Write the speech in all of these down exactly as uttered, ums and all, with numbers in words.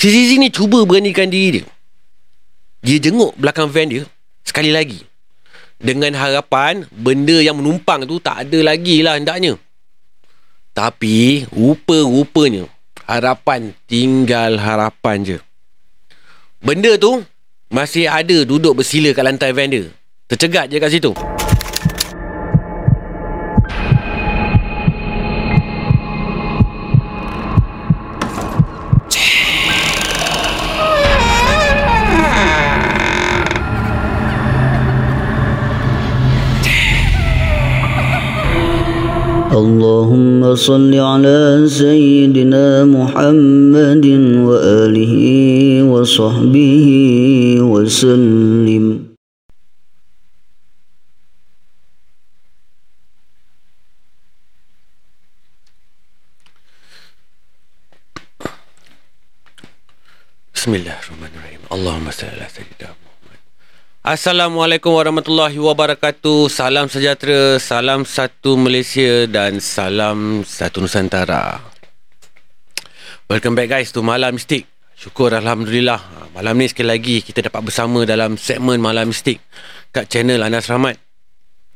Si Zizi ni cuba beranikan diri dia. Dia jenguk belakang van dia sekali lagi, dengan harapan benda yang menumpang tu tak ada lagi lah hendaknya. Tapi rupa-rupanya harapan tinggal harapan je. Benda tu masih ada duduk bersila kat lantai van dia, tercegat je kat situ. Allahumma salli ala sayyidina Muhammadin wa alihi wa sahbihi wa sallim. Bismillahirrahmanirrahim. Allahumma salli ala sayyidina Muhammad. Assalamualaikum warahmatullahi wabarakatuh. Salam sejahtera, salam satu Malaysia dan salam satu Nusantara. Welcome back guys to Malam Mistik. Syukur alhamdulillah, malam ni sekali lagi kita dapat bersama dalam segmen Malam Mistik kat channel Anas Rahmat.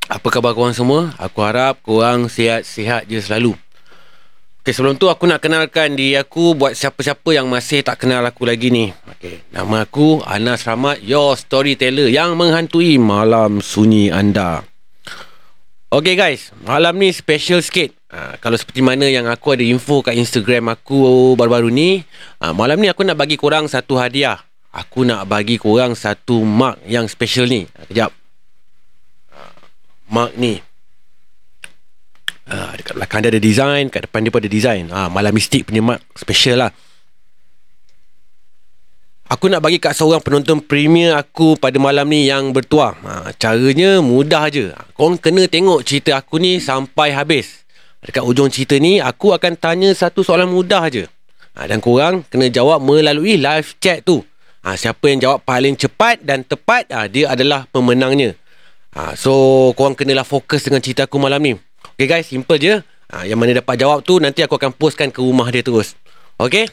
Apa khabar korang semua? Aku harap korang sihat-sihat je selalu. Okay, sebelum tu aku nak kenalkan diri aku buat siapa-siapa yang masih tak kenal aku lagi ni. Okay, nama aku Anas Rahmat, your storyteller yang menghantui malam sunyi anda. Okay guys, malam ni special sikit. Ha, kalau seperti mana yang aku ada info kat Instagram aku baru-baru ni, ha, malam ni aku nak bagi korang satu hadiah. Aku nak bagi korang satu mark yang special ni. Ha, kejap. Ha, mark ni. Ha, dekat belakang dia ada design, kat depan dia pun ada design. Ha, Malam Mistik punya mark special lah. Aku nak bagi kat seorang penonton premier aku pada malam ni yang bertuah. Ha, caranya mudah je. Korang kena tengok cerita aku ni sampai habis. Dekat ujung cerita ni aku akan tanya satu soalan mudah je. Ha, dan korang kena jawab melalui live chat tu. Ha, siapa yang jawab paling cepat dan tepat, ha, dia adalah pemenangnya. Ha, so korang kenalah fokus dengan cerita aku malam ni. Okay guys, simple je. Ha, yang mana dapat jawab tu nanti aku akan postkan ke rumah dia terus. Okay,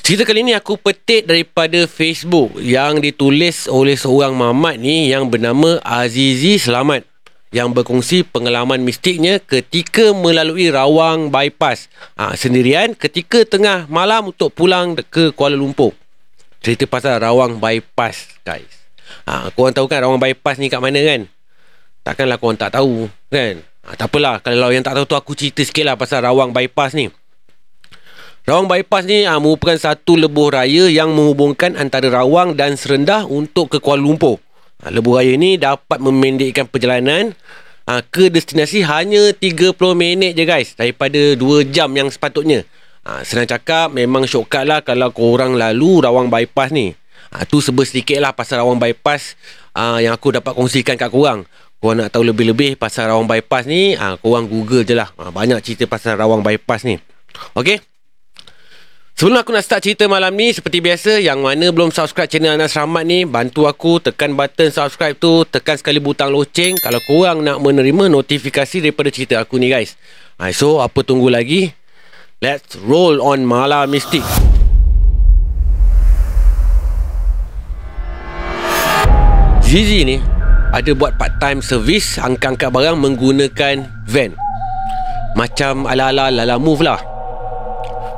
cerita kali ni aku petik daripada Facebook yang ditulis oleh seorang mamat ni yang bernama Azizi Selamat, yang berkongsi pengalaman mistiknya ketika melalui Rawang ByPass, ha, sendirian ketika tengah malam untuk pulang ke Kuala Lumpur. Cerita pasal Rawang ByPass guys. Ha, korang tahu kan Rawang ByPass ni kat mana kan? Takkanlah korang tak tahu kan? Ha, tak apalah, kalau yang tak tahu tu aku cerita sikit lah pasal Rawang ByPass ni. Rawang ByPass ni ha, merupakan satu lebuh raya yang menghubungkan antara Rawang dan Serendah untuk ke Kuala Lumpur. Ha, lebuh raya ni dapat memendekkan perjalanan ha, ke destinasi hanya tiga puluh minit je guys, daripada dua jam yang sepatutnya. Ha, senang cakap memang shortcut lah kalau korang lalu Rawang ByPass ni. Ha, tu sebut sedikit lah pasal Rawang ByPass ha, yang aku dapat kongsikan kat korang. Korang nak tahu lebih-lebih pasal Rawang ByPass ni, ha, korang google je lah. Ha, banyak cerita pasal Rawang ByPass ni. Okay, sebelum aku nak start cerita malam ni, seperti biasa, yang mana belum subscribe channel Anas Rahmat ni, bantu aku tekan button subscribe tu, tekan sekali butang loceng kalau korang nak menerima notifikasi daripada cerita aku ni guys. Ha, so apa tunggu lagi? Let's roll on Malam Mistik. Zizi ni ada buat part-time service angkat-angkat barang menggunakan van, macam ala-ala Lala Move lah.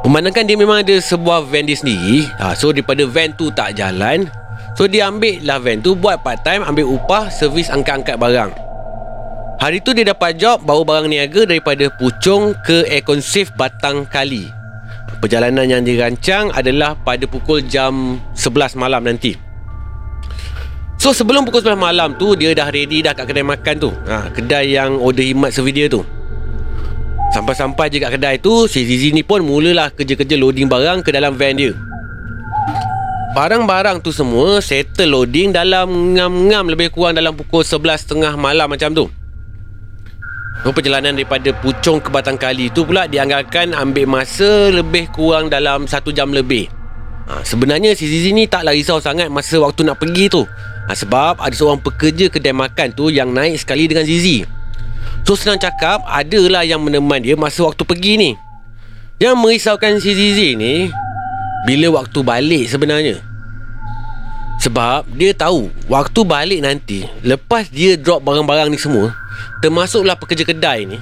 Memandangkan dia memang ada sebuah van dia sendiri, ha, so daripada van tu tak jalan, so dia ambil lah van tu buat part-time, ambil upah servis angkat-angkat barang. Hari tu dia dapat job bawa barang niaga daripada Puchong ke EcoSafe Batang Kali. Perjalanan yang dirancang adalah pada pukul jam sebelas malam nanti. So sebelum pukul sebelas malam tu dia dah ready dah kat kedai makan tu, ha, kedai yang order himat servis dia tu. Sampai-sampai je kat kedai tu, si Zizi ni pun mulalah kerja-kerja loading barang ke dalam van dia. Barang-barang tu semua settle loading dalam ngam-ngam lebih kurang dalam pukul sebelas tiga puluh malam macam tu. So perjalanan daripada Puchong ke Batang Kali tu pula dianggarkan ambil masa lebih kurang dalam satu jam lebih. Ha, sebenarnya si Zizi ni taklah risau sangat masa waktu nak pergi tu. Ha, sebab ada seorang pekerja kedai makan tu yang naik sekali dengan Zizi. So senang cakap adalah yang meneman dia masa waktu pergi ni. Yang merisaukan si Zizi ni, bila waktu balik sebenarnya. Sebab dia tahu waktu balik nanti, lepas dia drop barang-barang ni semua, termasuklah pekerja kedai ni,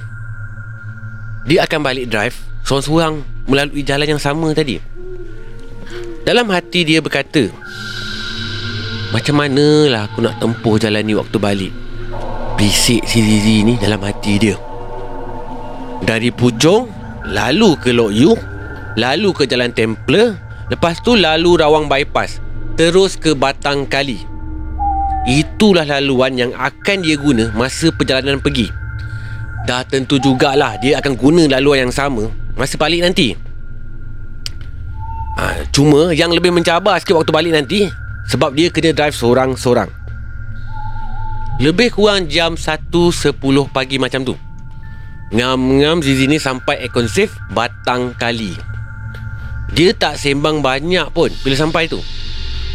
dia akan balik drive seorang-seorang melalui jalan yang sama tadi. Dalam hati dia berkata, macam manalah aku nak tempuh jalan ni waktu balik, bisik si Zizi ni dalam hati dia. Dari Puchong, lalu ke Lok Yung, lalu ke Jalan Templar, lepas tu lalu Rawang ByPass, terus ke Batang Kali. Itulah laluan yang akan dia guna masa perjalanan pergi. Dah tentu jugalah dia akan guna laluan yang sama masa balik nanti. ha, Cuma yang lebih mencabar sikit waktu balik nanti, sebab dia kena drive seorang-seorang. Lebih kurang jam satu sepuluh pagi macam tu, ngam-ngam Zizi ni sampai EcoSafe Batang Kali. Dia tak sembang banyak pun bila sampai tu.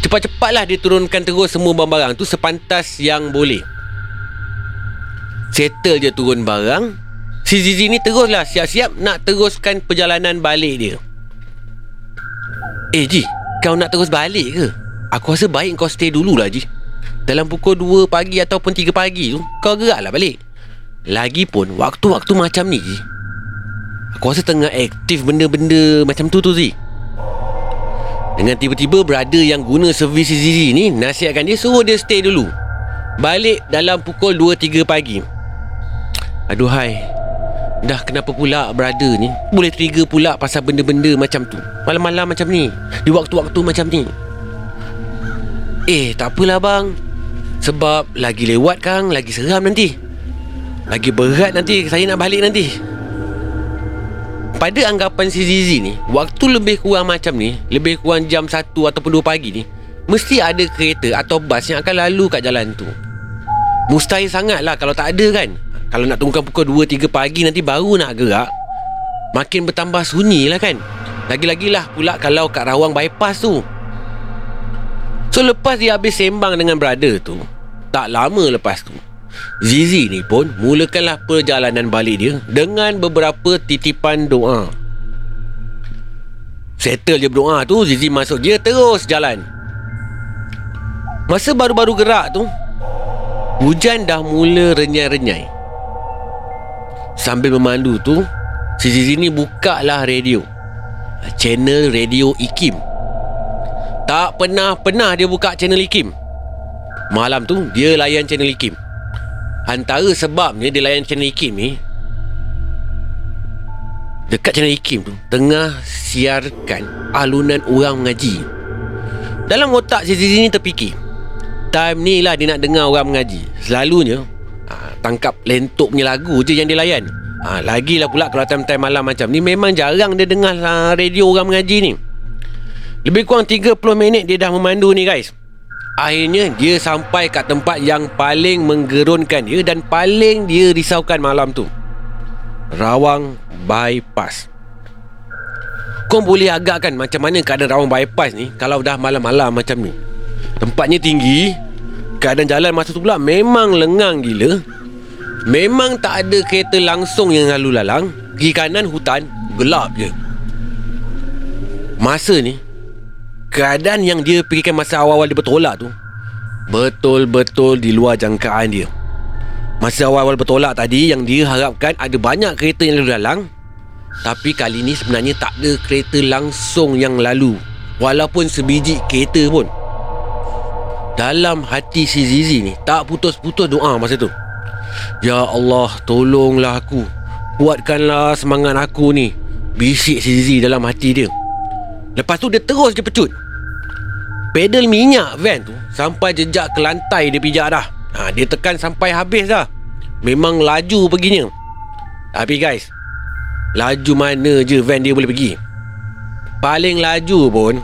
Cepat-cepatlah dia turunkan terus semua barang-barang tu sepantas yang boleh. Settle je turun barang, si Zizi ni teruslah siap-siap nak teruskan perjalanan balik dia. Eh Ji, kau nak terus balik ke? Aku rasa baik kau stay dululah Ji. Dalam pukul dua pagi ataupun tiga pagi tu, kau geraklah balik. Lagipun waktu-waktu macam ni Ji, aku rasa tengah aktif benda-benda macam tu tu Ji. Dengan tiba-tiba brother yang guna servis si Zizi ni nasihatkan dia suruh dia stay dulu, balik dalam pukul dua tiga pagi. Aduhai, dah kenapa pula brother ni boleh trigger pula pasal benda-benda macam tu, malam-malam macam ni, di waktu-waktu macam ni. Eh tak apalah bang, sebab lagi lewat kang, lagi seram nanti, lagi berat nanti saya nak balik nanti. Pada anggapan si Zizi ni, waktu lebih kurang macam ni, lebih kurang jam satu ataupun dua pagi ni, mesti ada kereta atau bas yang akan lalu kat jalan tu. Mustahil sangat lah kalau tak ada kan. Kalau nak tunggukan pukul dua tiga pagi nanti baru nak gerak, makin bertambah sunyi lah kan. Lagi-lagilah pula kalau kat Rawang ByPass tu. So lepas dia habis sembang dengan brother tu, tak lama lepas tu, Zizi ni pun mulakanlah perjalanan balik dia dengan beberapa titipan doa. Settle je berdoa tu, Zizi masuk dia terus jalan. Masa baru-baru gerak tu, hujan dah mula renyai-renyai. Sambil memandu tu, si Zizi ni buka lah radio, channel radio I K I M. Tak pernah-pernah dia buka channel I K I M. Malam tu dia layan channel I K I M. Antara sebabnya dia layan channel I K I M ni, dekat channel I K I M tu tengah siarkan alunan orang mengaji. Dalam otak si Zizi ni terfikir, time ni lah dia nak dengar orang mengaji. Selalunya Ha, tangkap lentok punya lagu je yang dia layan. ha, Lagilah pula kalau time-time malam macam ni, memang jarang dia dengar ha, radio orang mengaji ni. Lebih kurang tiga puluh minit dia dah memandu ni guys. Akhirnya dia sampai kat tempat yang paling menggerunkan dia dan paling dia risaukan malam tu, Rawang ByPass. Kau boleh agakkan macam mana keadaan Rawang ByPass ni kalau dah malam-malam macam ni. Tempatnya tinggi, keadaan jalan masa tu pula memang lengang gila. Memang tak ada kereta langsung yang lalu lalang. Pergi kanan hutan, gelap je. Masa ni, keadaan yang dia fikirkan masa awal-awal dia bertolak tu, betul-betul di luar jangkaan dia. Masa awal-awal bertolak tadi, yang dia harapkan ada banyak kereta yang lalu lalang, tapi kali ni sebenarnya tak ada kereta langsung yang lalu, walaupun sebiji kereta pun. Dalam hati si Zizi ni tak putus-putus doa masa tu. Ya Allah, tolonglah aku, kuatkanlah semangat aku ni, bisik si Zizi dalam hati dia. Lepas tu dia terus je pecut pedal minyak van tu sampai jejak ke lantai dia pijak dah. ha, Dia tekan sampai habis dah. Memang laju perginya. Tapi guys, laju mana je van dia boleh pergi. Paling laju pun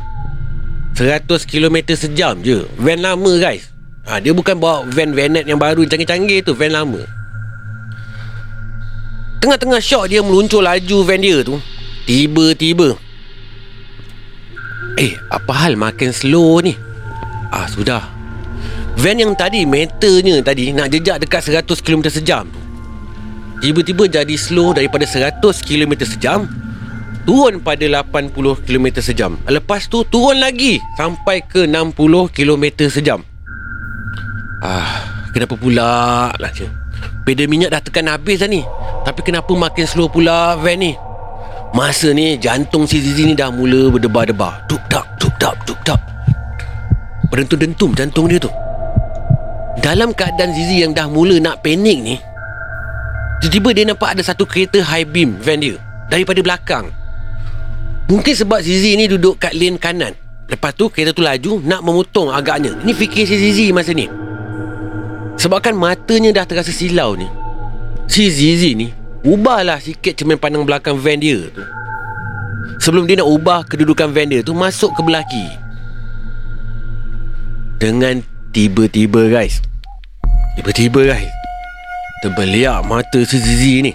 seratus kilometer sejam je. Van lama guys. ha, Dia bukan bawa van-vanet yang baru canggih-canggih tu, van lama. Tengah-tengah syok dia meluncur laju van dia tu, tiba-tiba, eh apa hal makin slow ni. Ah sudah, van yang tadi meternya tadi nak jejak dekat seratus kilometer sejam tu, tiba-tiba jadi slow daripada seratus kilometer sejam turun pada lapan puluh kilometer sejam. Lepas tu turun lagi sampai ke enam puluh kilometer sejam. Ah, kenapa pula lah je. Peda minyak dah tekan habis dah ni, tapi kenapa makin slow pula van ni? Masa ni jantung si Zizi ni dah mula berdebar-debar. Dup-dap, dup-dap, dup-dap. Berdentum-dentum jantung dia tu. Dalam keadaan Zizi yang dah mula nak panik ni, tiba-tiba dia nampak ada satu kereta high beam van dia daripada belakang. Mungkin sebab Zizi ni duduk kat lane kanan, lepas tu kereta tu laju nak memotong agaknya. Ini fikir si Zizi masa ni. Sebabkan matanya dah terasa silau ni, si Zizi ni ubahlah sikit cermin pandang belakang van dia tu. Sebelum dia nak ubah kedudukan van dia tu masuk ke belah kiri. Dengan tiba-tiba guys, Tiba-tiba guys terbeliak mata si Zizi ni.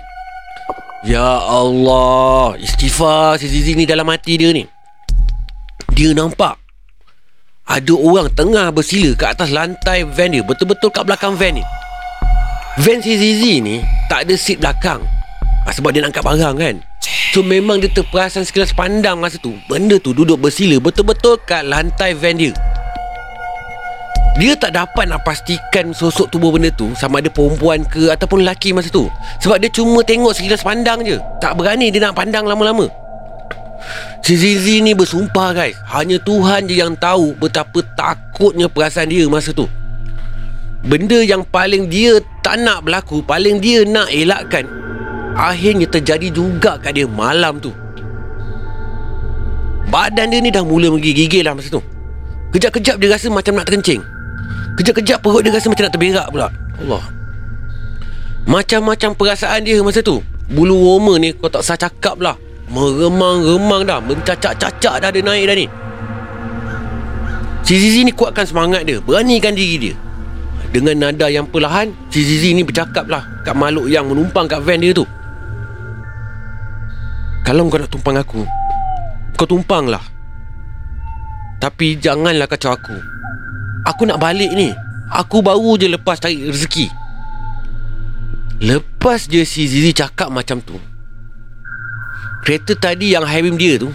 Ya Allah, istighfar si Zizi ni dalam hati dia ni. Dia nampak ada orang tengah bersila kat atas lantai van dia, betul-betul kat belakang van ni. Van si Zizi ni tak ada seat belakang, ha, sebab dia nak angkat barang kan. So memang dia terperasan sekilas pandang masa tu, benda tu duduk bersila betul-betul kat lantai van dia. Dia tak dapat nak pastikan sosok tubuh benda tu sama ada perempuan ke ataupun lelaki masa tu, sebab dia cuma tengok sekilas pandang je, tak berani dia nak pandang lama-lama. Si Zizi ni bersumpah guys, hanya Tuhan je yang tahu betapa takutnya perasaan dia masa tu. Benda yang paling dia tak nak berlaku, paling dia nak elakkan, akhirnya terjadi juga kat dia malam tu. Badan dia ni dah mula menggigil lah masa tu. Kejap-kejap dia rasa macam nak terkencing, kejap-kejap perut dia rasa macam nak terberak pula. Allah, macam-macam perasaan dia masa tu. Bulu roma ni kau tak usah cakap lah, meremang-remang dah, mencacak-cacak dah dia naik dah ni. Si Zizi ni kuatkan semangat dia, beranikan diri dia. Dengan nada yang perlahan, si Zizi ni bercakap lah kat makhluk yang menumpang kat van dia tu. Kalau kau nak tumpang aku, kau tumpang lah, tapi janganlah kacau aku. Aku nak balik ni. Aku baru je lepas cari rezeki. Lepas je si Zizi cakap macam tu, kereta tadi yang high beam dia tu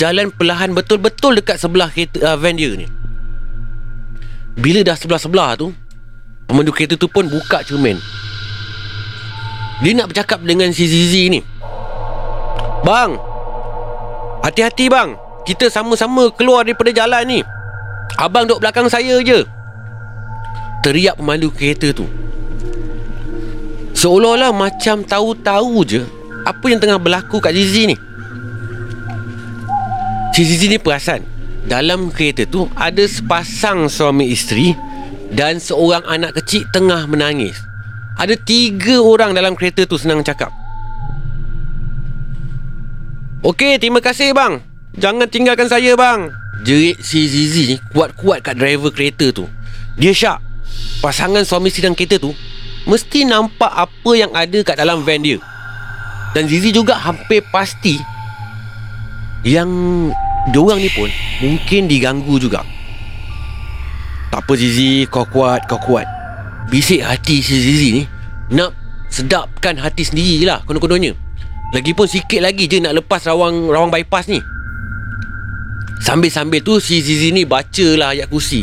jalan perlahan betul-betul dekat sebelah kereta, uh, van dia ni. Bila dah sebelah-sebelah tu, pemandu kereta tu pun buka cermin. Dia nak bercakap dengan si Zizi ni. Bang, hati-hati bang, kita sama-sama keluar daripada jalan ni. Abang duduk belakang saya je, teriak pemandu kereta tu. Seolah-olah macam tahu-tahu je apa yang tengah berlaku kat Zizi ni. Si Zizi ni perasan dalam kereta tu ada sepasang suami isteri dan seorang anak kecil tengah menangis. Ada tiga orang dalam kereta tu senang cakap. Okey, terima kasih bang, jangan tinggalkan saya bang, jerit si Zizi ni kuat-kuat kat driver kereta tu. Dia syak pasangan suami isteri dan kereta tu mesti nampak apa yang ada kat dalam van dia. Dan Zizi juga hampir pasti yang diorang ni pun mungkin diganggu juga. Tak apa Zizi, kau kuat, kau kuat, bisik hati si Zizi ni. Nak sedapkan hati sendiri lah konon-kononnya. Lagipun sikit lagi je nak lepas rawang rawang bypass ni. Sambil-sambil tu si Zizi ni bacalah ayat kursi.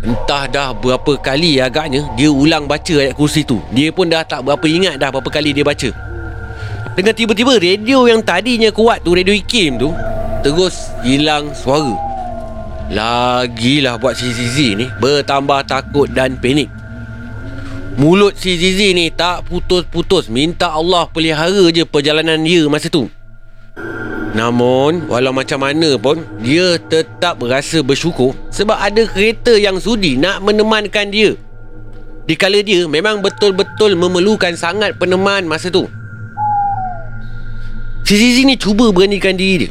Entah dah berapa kali agaknya dia ulang baca ayat kursi tu. Dia pun dah tak berapa ingat dah berapa kali dia baca. Dengan tiba-tiba radio yang tadinya kuat tu, radio I K I M tu, terus hilang suara. Lagilah buat si Zizi ni bertambah takut dan panik. Mulut si Zizi ni tak putus-putus minta Allah pelihara je perjalanan dia masa tu. Namun walau macam mana pun, dia tetap rasa bersyukur sebab ada kereta yang sudi nak menemankan dia, dikala dia memang betul-betul memerlukan sangat peneman masa tu. Si Zizi ni cuba beranikan diri dia.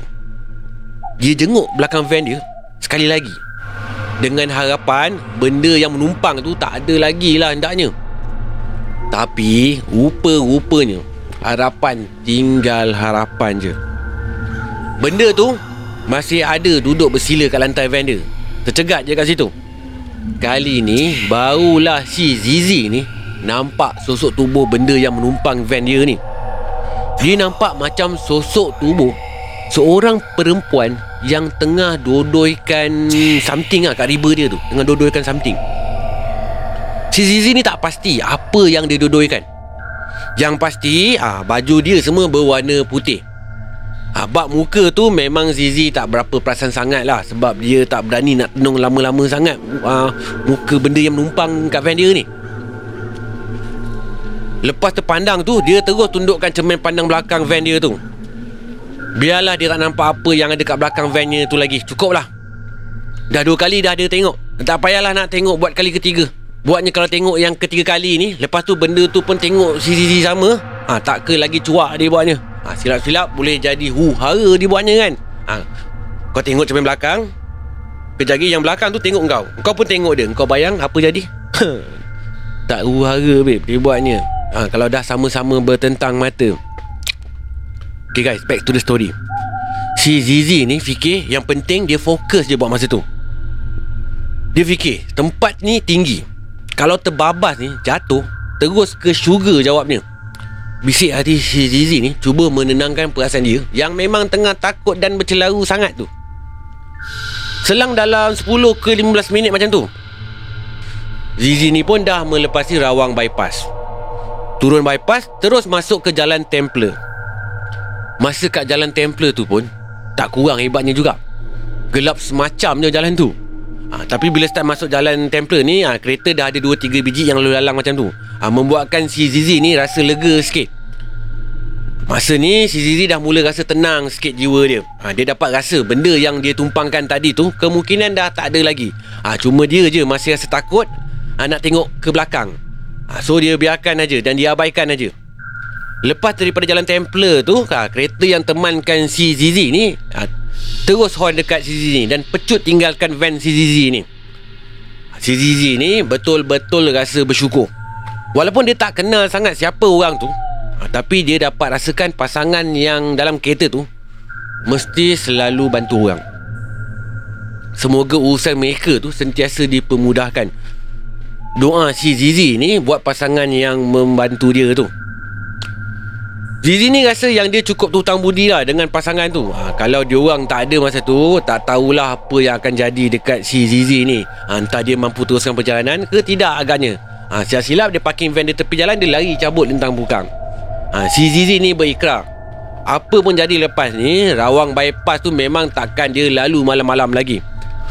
Dia jenguk belakang van dia sekali lagi, dengan harapan benda yang menumpang tu tak ada lagi lah hendaknya. Tapi rupa-rupanya harapan tinggal harapan je. Benda tu masih ada duduk bersila kat lantai van dia, tercegat je kat situ. Kali ni barulah si Zizi ni nampak sosok tubuh benda yang menumpang van dia ni. Dia nampak macam sosok tubuh seorang perempuan yang tengah dodoikan something lah kat river dia tu. Tengah dodoikan something. Si Zizi ni tak pasti apa yang dia dodoikan. Yang pasti ah, baju dia semua berwarna putih. Ah, bab muka tu memang Zizi tak berapa perasan sangat lah, sebab dia tak berani nak tenung lama-lama sangat ah, muka benda yang menumpang kat van dia ni. Lepas terpandang tu, dia terus tundukkan cermin pandang belakang van dia tu. Biarlah dia tak nampak apa yang ada kat belakang vannya tu lagi. Cukup lah. Dah dua kali dah dia tengok. Tak payahlah nak tengok buat kali ketiga. Buatnya kalau tengok yang ketiga kali ni, lepas tu benda tu pun tengok sisi-sisi sama, ha, tak ke lagi cuak dia buatnya. Ha, silap-silap boleh jadi huru-hara dia buatnya kan. Ha, kau tengok cermin belakang, kejap lagi yang belakang tu tengok kau. Kau pun tengok dia. Kau bayang apa jadi? Tak huru-hara babe dia buatnya. Ha, kalau dah sama-sama bertentang mata. Okay guys, back to the story. Si Zizi ni fikir yang penting dia fokus je buat masa tu. Dia fikir tempat ni tinggi, kalau terbabas ni jatuh terus ke syurga jawabnya. Bisik hati si Zizi ni cuba menenangkan perasaan dia yang memang tengah takut dan bercelaru sangat tu. Selang dalam sepuluh ke lima belas minit macam tu, Zizi ni pun dah melepasi Rawang bypass. Turun bypass, terus masuk ke Jalan Templar. Masa kat Jalan Templar tu pun tak kurang hebatnya juga. Gelap semacamnya jalan tu. ha, Tapi bila start masuk Jalan Templar ni, ha, kereta dah ada dua tiga biji yang lalu lalang macam tu. ha, Membuatkan si Zizi ni rasa lega sikit. Masa ni si Zizi dah mula rasa tenang sikit jiwa dia. ha, Dia dapat rasa benda yang dia tumpangkan tadi tu kemungkinan dah tak ada lagi. ha, Cuma dia je masih rasa takut, ha, nak tengok ke belakang. So dia biarkan aja dan dia abaikan aja. Lepas daripada Jalan Templar tu, ha, kereta yang temankan si Zizi ni, ha, terus horn dekat si Zizi ni dan pecut tinggalkan van si Zizi ni. Si Zizi ni betul-betul rasa bersyukur. Walaupun dia tak kenal sangat siapa orang tu, ha, tapi dia dapat rasakan pasangan yang dalam kereta tu mesti selalu bantu orang. Semoga urusan mereka tu sentiasa dipermudahkan. Doa si Zizi ni buat pasangan yang membantu dia tu. Zizi ni rasa yang dia cukup tutang budi lah dengan pasangan tu. ha, Kalau diorang tak ada masa tu, tak tahulah apa yang akan jadi dekat si Zizi ni. ha, Entah dia mampu teruskan perjalanan ke tidak agaknya. ha, Silap-silap dia parking van dia tepi jalan, dia lari cabut lentang bukang. ha, Si Zizi ni berikrar apa pun jadi lepas ni, Rawang bypass tu memang takkan dia lalu malam-malam lagi.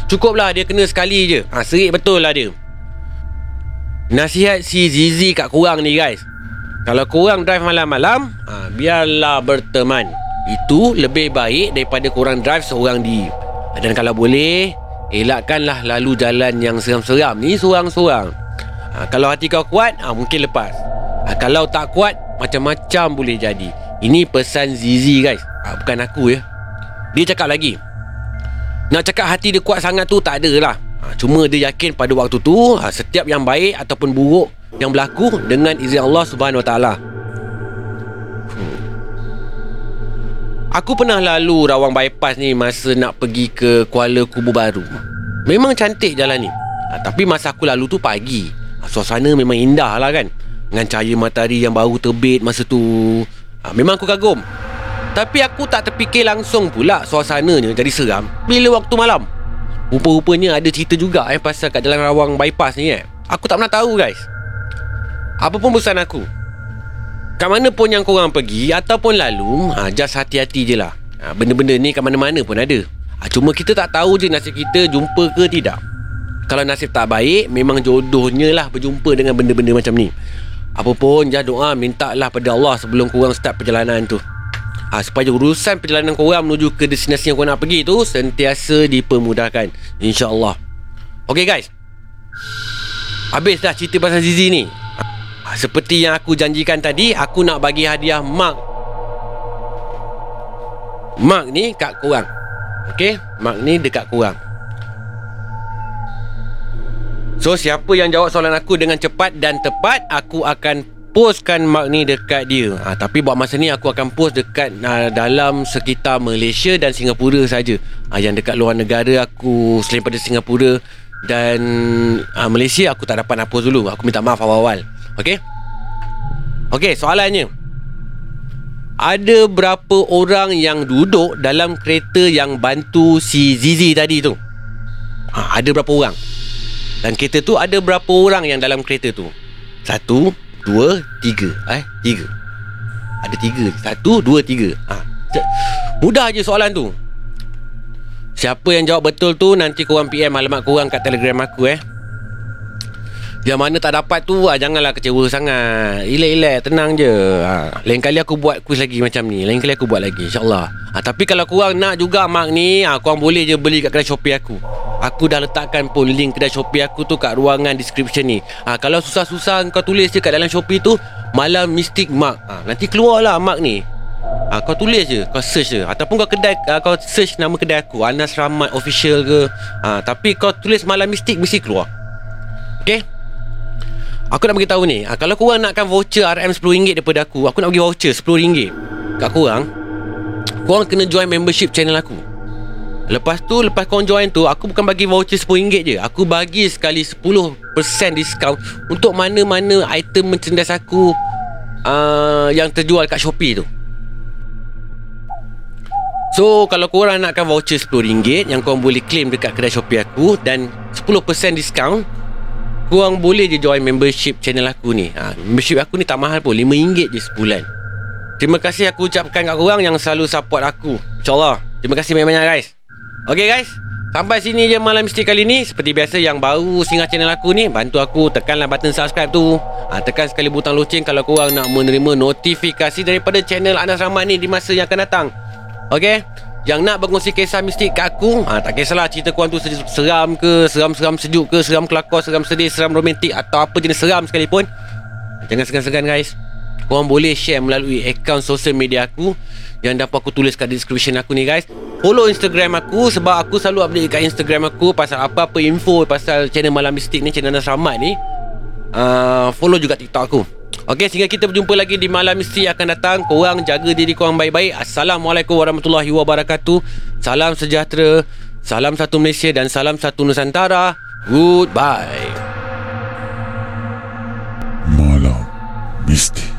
Cukuplah dia kena sekali je. ha, Serik betul lah dia. Nasihat si Zizi kat korang ni guys, kalau korang drive malam-malam, ha, biarlah berteman. Itu lebih baik daripada korang drive seorang diri. Dan kalau boleh, elakkanlah lalu jalan yang seram-seram ni seorang-seorang. ha, Kalau hati kau kuat, ha, mungkin lepas. ha, Kalau tak kuat, macam-macam boleh jadi. Ini pesan Zizi guys, ha, bukan aku ya. Dia cakap lagi, nak cakap hati dia kuat sangat tu tak adalah. Ha, cuma dia yakin pada waktu tu, ha, setiap yang baik ataupun buruk yang berlaku dengan izin Allah Subhanahu Wa Taala. hmm. Aku pernah lalu Rawang bypass ni masa nak pergi ke Kuala Kubu Baru. Memang cantik jalan ni. ha, Tapi masa aku lalu tu pagi. ha, Suasana memang indah lah kan, dengan cahaya matahari yang baru terbit masa tu. ha, Memang aku kagum. Tapi aku tak terfikir langsung pula suasananya jadi seram bila waktu malam. Rupa-rupanya ada cerita juga eh pasal kat Jalan Rawang bypass ni eh. Aku tak pernah tahu guys. Apa pun pesan aku, kat mana pun yang korang pergi ataupun lalu, ha, just hati-hati je lah. ha, Benda-benda ni kat mana-mana pun ada. ha, Cuma kita tak tahu je nasib kita jumpa ke tidak. Kalau nasib tak baik, memang jodohnya lah berjumpa dengan benda-benda macam ni. Apa pun, just doa minta lah pada Allah sebelum korang start perjalanan tu. Ha, supaya urusan perjalanan korang menuju ke destinasi yang korang nak pergi tu sentiasa dipermudahkan, InsyaAllah. Okay guys, habis dah cerita pasal Zizi ni. ha, Seperti yang aku janjikan tadi, aku nak bagi hadiah mark. Mark ni kat korang. Okay, mark ni dekat korang. So siapa yang jawab soalan aku dengan cepat dan tepat, aku akan postkan mark ni dekat dia. ha, Tapi buat masa ni aku akan post dekat ha, dalam sekitar Malaysia dan Singapura saja. ha, Yang dekat luar negara aku, selain pada Singapura dan ha, Malaysia, aku tak dapat nak post dulu. Aku minta maaf awal-awal. Okay, okay, soalannya, ada berapa orang yang duduk dalam kereta yang bantu si Zizi tadi tu? Ha, ada berapa orang? Dan kereta tu ada berapa orang yang dalam kereta tu? Satu, dua, tiga. Eh, tiga. Ada tiga. Satu, dua, tiga. Ha. Mudah je soalan tu. Siapa yang jawab betul tu, nanti korang P M alamat korang kat Telegram aku eh. Yang mana tak dapat tu, ah, janganlah kecewa sangat. Relax-relax, tenang je. Ha. Lain kali aku buat kuis lagi macam ni. Lain kali aku buat lagi, insyaAllah. Ha, tapi kalau korang nak juga mak ni, ha, korang boleh je beli kat kedai Shopee aku. Aku dah letakkan pun link kedai Shopee aku tu kat ruangan description ni. Ha, kalau susah-susah kau tulis je kat dalam Shopee tu, Malam Mistik Mak. Ha, nanti keluar lah mak ni. Ha, kau tulis je, kau search je. Ataupun kau kedai, ha, kau search nama kedai aku, Anas Rahmat Official ke. Ha, tapi kau tulis Malam Mistik, mesti keluar. Okay? Aku nak beritahu ni, ha, kalau korang nakkan voucher R M sepuluh ringgit daripada aku, aku nak bagi voucher sepuluh ringgit kat korang. Korang kena join membership channel aku. Lepas tu, lepas korang join tu, aku bukan bagi voucher sepuluh ringgit je. Aku bagi sekali sepuluh peratus diskaun untuk mana-mana item merchandise aku uh, yang terjual kat Shopee tu. So, kalau korang nakkan voucher sepuluh ringgit yang korang boleh claim dekat kedai Shopee aku dan sepuluh peratus diskaun, korang boleh je join membership channel aku ni. Ha, membership aku ni tak mahal pun, lima ringgit je sebulan. Terima kasih aku ucapkan kat korang yang selalu support aku, InsyaAllah. Terima kasih banyak-banyak guys. Okay guys, sampai sini je Malam Mistik kali ni. Seperti biasa, yang baru singgah channel aku ni, bantu aku tekanlah button subscribe tu. Ha, tekan sekali butang loceng kalau korang nak menerima notifikasi daripada channel Anas Rahmat ni di masa yang akan datang. Okay, yang nak berkongsi kisah mistik kat aku, ha, tak kisahlah cerita korang tu seram ke, seram-seram sejuk ke, seram kelakar, seram sedih, seram romantik, atau apa jenis seram sekalipun, jangan segan-segan guys. Korang boleh share melalui akaun sosial media aku yang dapat aku tulis kat description aku ni guys. Follow Instagram aku, sebab aku selalu update kat Instagram aku pasal apa-apa info pasal channel Malam Mistik ni, channel Anas Rahmat ni. uh, Follow juga TikTok aku. Okey, sehingga kita berjumpa lagi di Malam Mistik akan datang. Korang jaga diri korang baik-baik. Assalamualaikum warahmatullahi wabarakatuh. Salam sejahtera, salam satu Malaysia dan salam satu Nusantara. Goodbye. Malam Mistik.